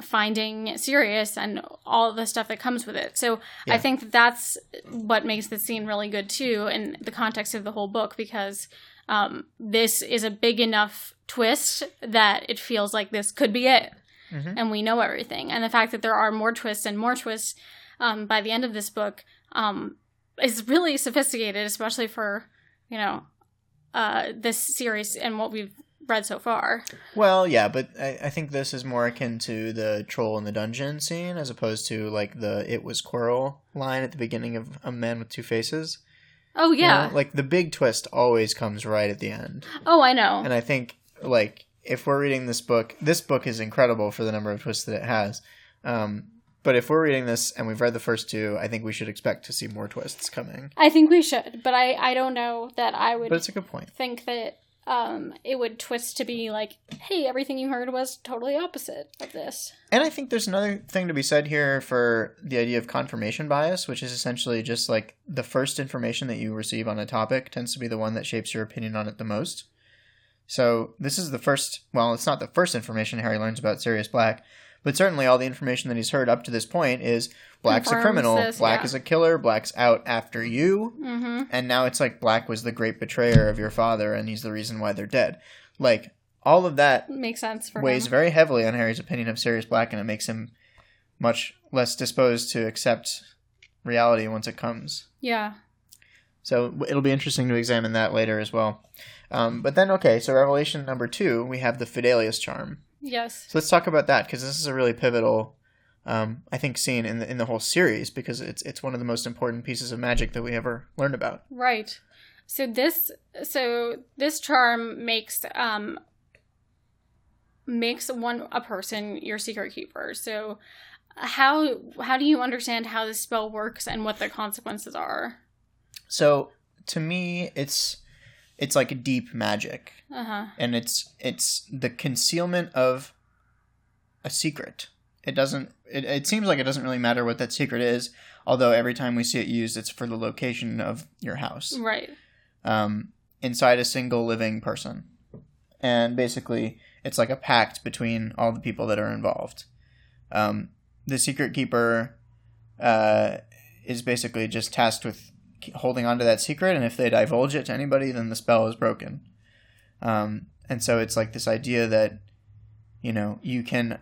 finding Sirius and all the stuff that comes with it. So yeah. I think that that's what makes the scene really good too in the context of the whole book, because um, this is a big enough twist that it feels like this could be it. Mm-hmm. And we know everything. And the fact that there are more twists and more twists um, by the end of this book um, is really sophisticated, especially for, you know, uh, this series and what we've read so far. Well, yeah, but I, I think this is more akin to the troll in the dungeon scene as opposed to, like, the "it was Quirrell" line at the beginning of A Man with Two Faces. Oh, yeah. You know, like, the big twist always comes right at the end. Oh, I know. And I think, like, if we're reading this book, this book is incredible for the number of twists that it has. Um, But if we're reading this and we've read the first two, I think we should expect to see more twists coming. I think we should, but I, I don't know that I would but it's a good point. think that um, it would twist to be like, hey, everything you heard was totally opposite of this. And I think there's another thing to be said here for the idea of confirmation bias, which is essentially just like the first information that you receive on a topic tends to be the one that shapes your opinion on it the most. So this is the first, well, it's not the first information Harry learns about Sirius Black, but certainly all the information that he's heard up to this point is Black's Confirms a criminal, this, Black yeah. is a killer, Black's out after you, mm-hmm. and now it's like Black was the great betrayer of your father and he's the reason why they're dead. Like, all of that makes sense for weighs him. very heavily on Harry's opinion of Sirius Black, and it makes him much less disposed to accept reality once it comes. Yeah. So it'll be interesting to examine that later as well. Um, but then, okay, so revelation number two, we have the Fidelius Charm. Yes. So let's talk about that, because this is a really pivotal, um, I think, scene in the in the whole series, because it's it's one of the most important pieces of magic that we ever learned about. Right. So this so this charm makes um makes one a person your secret keeper. So how how do you understand how this spell works and what the consequences are? So to me, it's. It's like deep magic, uh-huh. and it's it's the concealment of a secret. It doesn't. It, it seems like it doesn't really matter what that secret is, although every time we see it used, it's for the location of your house, right? Um, inside a single living person, and basically, it's like a pact between all the people that are involved. Um, the secret keeper uh, is basically just tasked with holding on to that secret, and if they divulge it to anybody, then the spell is broken. Um, and so it's like this idea that, you know, you can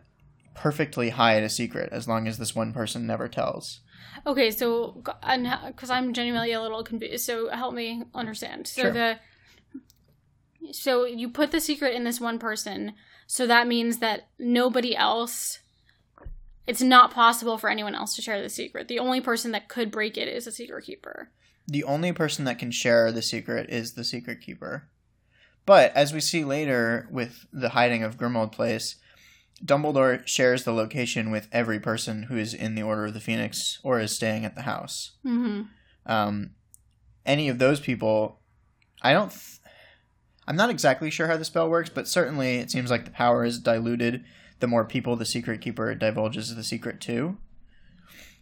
perfectly hide a secret as long as this one person never tells. Okay, so, because I'm genuinely a little confused, so help me understand. So sure. the so you put the secret in this one person, so that means that nobody else... It's not possible for anyone else to share the secret. The only person that could break it is a secret keeper. The only person that can share the secret is the secret keeper. But as we see later with the hiding of Grimmauld Place, Dumbledore shares the location with every person who is in the Order of the Phoenix or is staying at the house. Mm-hmm. Um, any of those people, I don't... Th- I'm not exactly sure how the spell works, but certainly it seems like the power is diluted the more people the secret keeper divulges the secret to.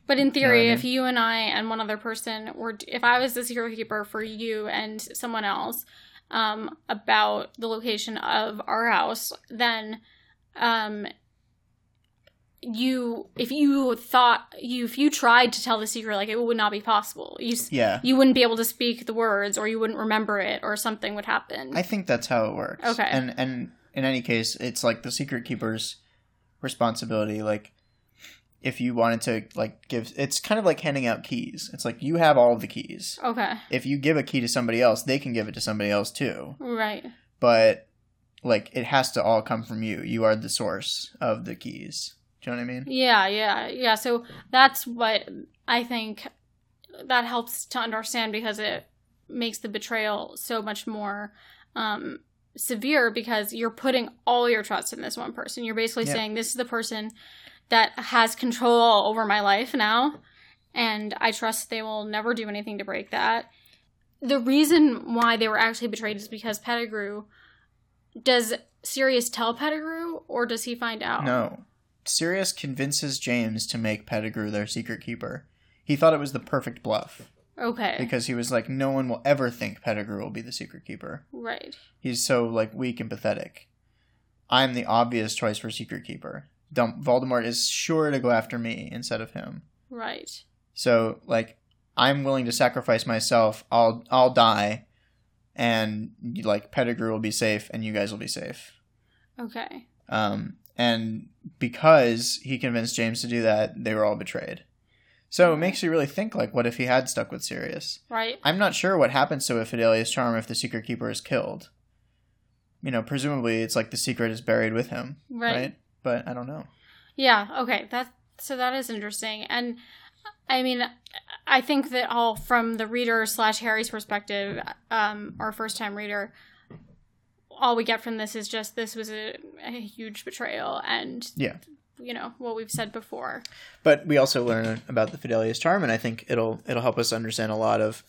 But in theory, you know what I mean? If you and I and one other person were, if I was the secret keeper for you and someone else um, about the location of our house, then um, you, if you thought you, if you tried to tell the secret, like it would not be possible. You, yeah. you wouldn't be able to speak the words, or you wouldn't remember it, or something would happen. I think that's how it works. Okay. And, and in any case, it's like the secret keeper's responsibility. Like, if you wanted to, like, give, it's kind of like handing out keys. It's like you have all of the keys. Okay. If you give a key to somebody else, they can give it to somebody else too. Right. But like, it has to all come from you. You are the source of the keys. Do you know what I mean? Yeah, yeah, yeah. So that's what I think that helps to understand, because it makes the betrayal so much more um, severe, because you're putting all your trust in this one person. You're basically yep. saying, this is the person that has control over my life now, and I trust they will never do anything to break that. The reason why they were actually betrayed is because Pettigrew, does Sirius tell Pettigrew, or does he find out? No. Sirius convinces James to make Pettigrew their secret keeper. He thought it was the perfect bluff. Okay. Because he was like, no one will ever think Pettigrew will be the secret keeper. Right. He's so, like, weak and pathetic. I'm the obvious choice for secret keeper. Dump- Voldemort is sure to go after me instead of him. Right. So, like, I'm willing to sacrifice myself. I'll I'll die. And, like, Pettigrew will be safe and you guys will be safe. Okay. Um, and because he convinced James to do that, they were all betrayed. So it makes you really think, like, what if he had stuck with Sirius? Right. I'm not sure what happens to a Fidelius Charm if the secret keeper is killed. You know, presumably it's like the secret is buried with him. Right. right? But I don't know. Yeah, okay. That So that is interesting. And, I mean, I think that all from the reader slash Harry's perspective, um, our first-time reader, all we get from this is just this was a, a huge betrayal. And yeah. you know, what we've said before. But we also learn about the Fidelius Charm, and I think it'll it'll help us understand a lot of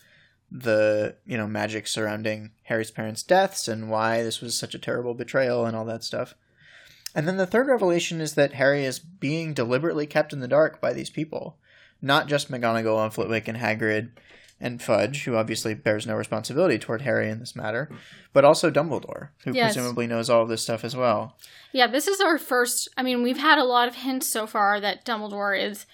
the, you know, magic surrounding Harry's parents' deaths and why this was such a terrible betrayal and all that stuff. And then the third revelation is that Harry is being deliberately kept in the dark by these people, not just McGonagall and Flitwick and Hagrid and Fudge, who obviously bears no responsibility toward Harry in this matter, but also Dumbledore, who yes. presumably knows all of this stuff as well. Yeah, this is our first... I mean, we've had a lot of hints so far that Dumbledore is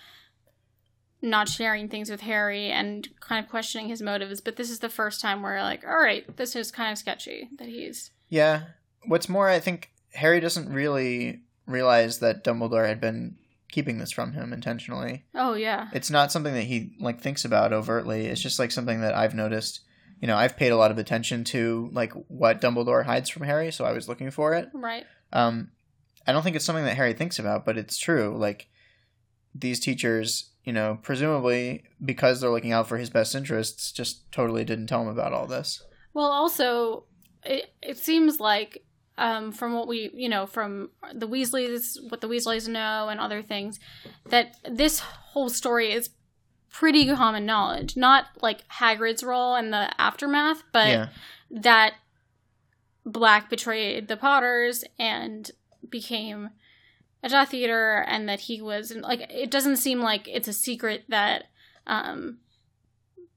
not sharing things with Harry and kind of questioning his motives, but this is the first time where, like, all right, this is kind of sketchy that he's... Yeah. What's more, I think Harry doesn't really realize that Dumbledore had been keeping this from him intentionally. Oh, yeah. It's not something that he, like, thinks about overtly. It's just, like, something that I've noticed. You know, I've paid a lot of attention to, like, what Dumbledore hides from Harry, so I was looking for it. Right. Um, I don't think it's something that Harry thinks about, but it's true. Like, these teachers... you know, presumably because they're looking out for his best interests, just totally didn't tell him about all this. Well, also, it it seems like um, from what we, you know, from the Weasleys, what the Weasleys know and other things, that this whole story is pretty common knowledge. Not like Hagrid's role in the aftermath, but yeah. that Black betrayed the Potters and became... a Death Eater, and that he was, like, it doesn't seem like it's a secret that um,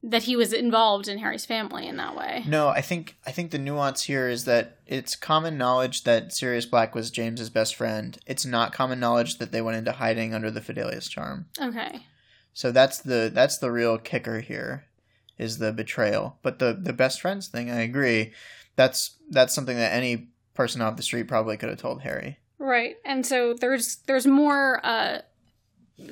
that he was involved in Harry's family in that way. No, I think I think the nuance here is that it's common knowledge that Sirius Black was James's best friend. It's not common knowledge that they went into hiding under the Fidelius Charm. Okay. So that's the that's the real kicker here, is the betrayal. But the the best friends thing, I agree. That's that's something that any person off the street probably could have told Harry. Right, and so there's there's more. Uh,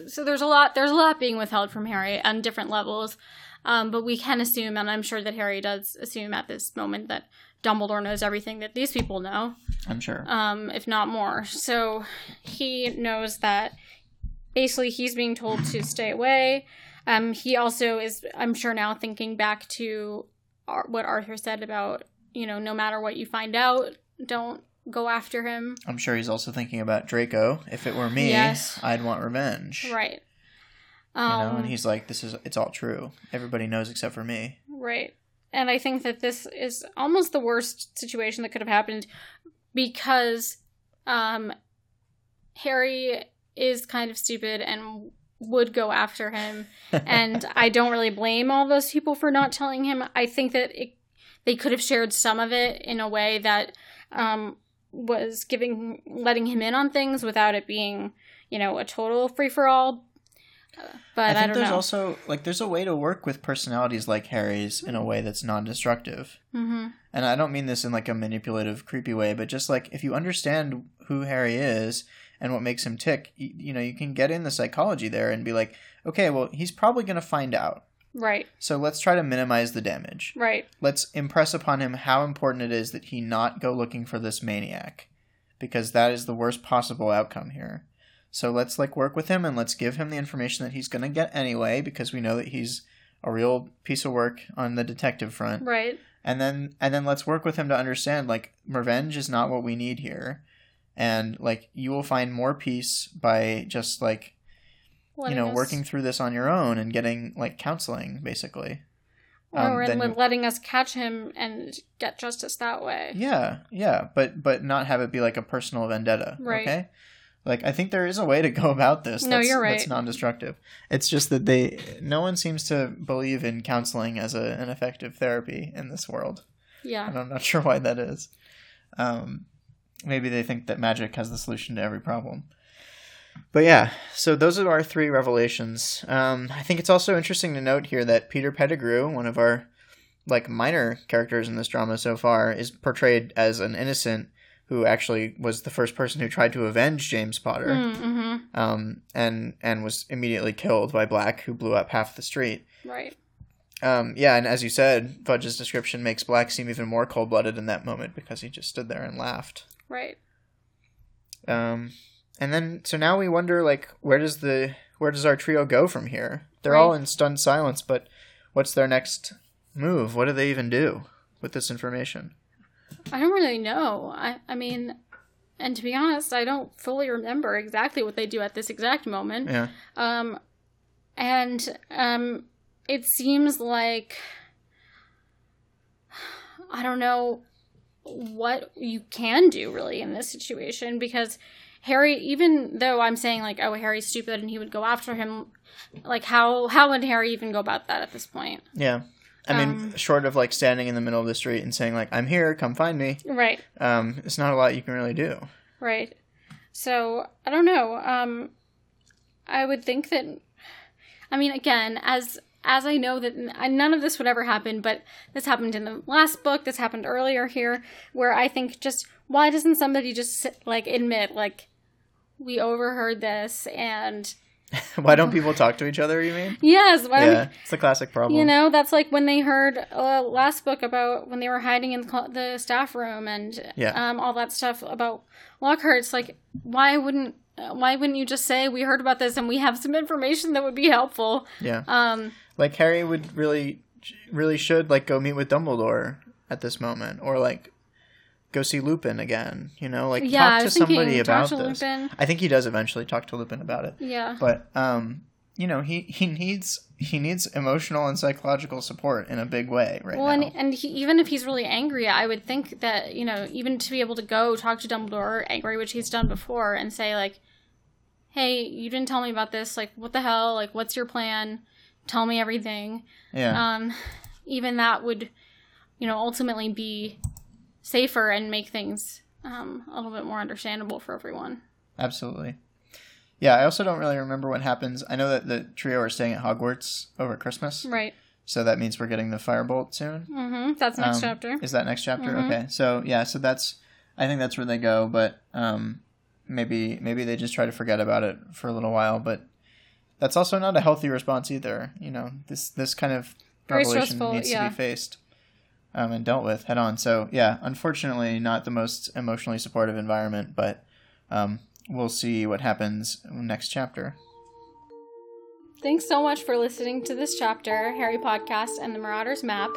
so there's a lot there's a lot being withheld from Harry on different levels, um, but we can assume, and I'm sure that Harry does assume at this moment, that Dumbledore knows everything that these people know. I'm sure, um, if not more. So he knows that basically he's being told to stay away. Um, he also is, I'm sure now, thinking back to Ar- what Arthur said about, you know, no matter what you find out, don't. Go after him. I'm sure he's also thinking about Draco. If it were me, yes. I'd want revenge. Right. Um, you know, and he's like, "This is it's all true. Everybody knows except for me." Right. And I think that this is almost the worst situation that could have happened, because um, Harry is kind of stupid and would go after him. And I don't really blame all those people for not telling him. I think that it, they could have shared some of it in a way that. Um, was giving, letting him in on things without it being, you know, a total free-for-all. But I, I don't know. I think there's also, like, there's a way to work with personalities like Harry's in a way that's non-destructive. Mm-hmm. And I don't mean this in, like, a manipulative, creepy way, but just, like, if you understand who Harry is and what makes him tick, you, you know, you can get in the psychology there and be like, okay, well, he's probably going to find out. Right. So let's try to minimize the damage. Right. Let's impress upon him how important it is that he not go looking for this maniac, because that is the worst possible outcome here. So let's, like, work with him and let's give him the information that he's going to get anyway, because we know that he's a real piece of work on the detective front. Right. And then and then let's work with him to understand, like, revenge is not what we need here. And, like, you will find more peace by just, like, Letting you know, us... working through this on your own and getting, like, counseling, basically. Um, or then you... letting us catch him and get justice that way. Yeah, yeah, but but not have it be, like, a personal vendetta, right. Okay? Like, I think there is a way to go about this. No, that's, you're right. That's non-destructive. It's just that they, no one seems to believe in counseling as a, an effective therapy in this world. Yeah. And I'm not sure why that is. Um, maybe they think that magic has the solution to every problem. But yeah, so those are our three revelations. Um, I think it's also interesting to note here that Peter Pettigrew, one of our, like, minor characters in this drama so far, is portrayed as an innocent who actually was the first person who tried to avenge James Potter, mm-hmm. um, and and was immediately killed by Black, who blew up half the street. Right. Um, yeah, and as you said, Fudge's description makes Black seem even more cold-blooded in that moment, because he just stood there and laughed. Right. Um... And then, so now we wonder, like, where does the where does our trio go from here? They're right. all in stunned silence, but what's their next move? What do they even do with this information? I don't really know. I, I mean, And to be honest, I don't fully remember exactly what they do at this exact moment. Yeah. Um, and um, it seems like, I don't know what you can do really in this situation, because Harry, even though I'm saying like, oh, Harry's stupid and he would go after him, like how, how would Harry even go about that at this point? Yeah. I mean, um, short of, like, standing in the middle of the street and saying, like, I'm here, come find me. Right. Um, it's not a lot you can really do. Right. So, I don't know. Um, I would think that, I mean, again, as as I know that none of this would ever happen, but this happened in the last book, this happened earlier here, where I think just, why doesn't somebody just, sit, like, admit, like, we overheard this and... Why don't people talk to each other, you mean? Yes. Why yeah, we, it's the classic problem. You know, that's like when they heard uh, last book about when they were hiding in the, the staff room and yeah. um, all that stuff about Lockhart's. Like, why wouldn't why wouldn't you just say, we heard about this and we have some information that would be helpful? Yeah. Um, like, Harry would really, really should, like, go meet with Dumbledore at this moment, or, like, go see Lupin again, you know, like yeah, talk to somebody about to this. Lupin. I think he does eventually talk to Lupin about it. Yeah. But, um, you know, he, he needs, he needs emotional and psychological support in a big way right well, now. Well, and, and he, even if he's really angry, I would think that, you know, even to be able to go talk to Dumbledore angry, which he's done before, and say like, hey, you didn't tell me about this. Like, what the hell? Like, what's your plan? Tell me everything. Yeah. Um, even that would, you know, ultimately be safer and make things um, a little bit more understandable for everyone. Absolutely. Yeah, I also don't really remember what happens. I know that the trio are staying at Hogwarts over Christmas. Right. So that means we're getting the Firebolt soon. Mm-hmm. That's next um, chapter. Is that next chapter? Mm-hmm. Okay. So, yeah, so that's, I think that's where they go, but um, maybe maybe they just try to forget about it for a little while, but that's also not a healthy response either. You know, this, this kind of revelation needs yeah. to be faced. Um, and dealt with head on. So, yeah, unfortunately, not the most emotionally supportive environment, but um, we'll see what happens next chapter. Thanks so much for listening to this chapter, Harry Podcast and the Marauder's Map.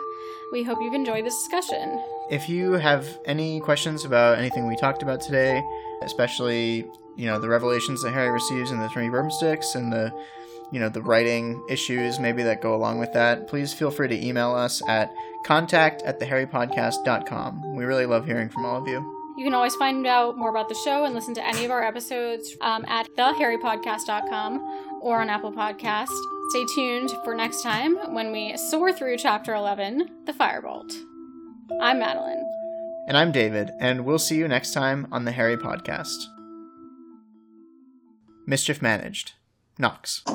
We hope you've enjoyed this discussion. If you have any questions about anything we talked about today, especially, you know, the revelations that Harry receives in the Three Broomsticks and the, you know, the writing issues maybe that go along with that, please feel free to email us at contact at the harry podcast dot com. We really love hearing from all of you. You can always find out more about the show and listen to any of our episodes um, at the harry podcast dot com or on Apple Podcast. Stay tuned for next time when we soar through Chapter eleven, The Firebolt. I'm Madeline. And I'm David, and we'll see you next time on the Harry Podcast. Mischief Managed. Knox.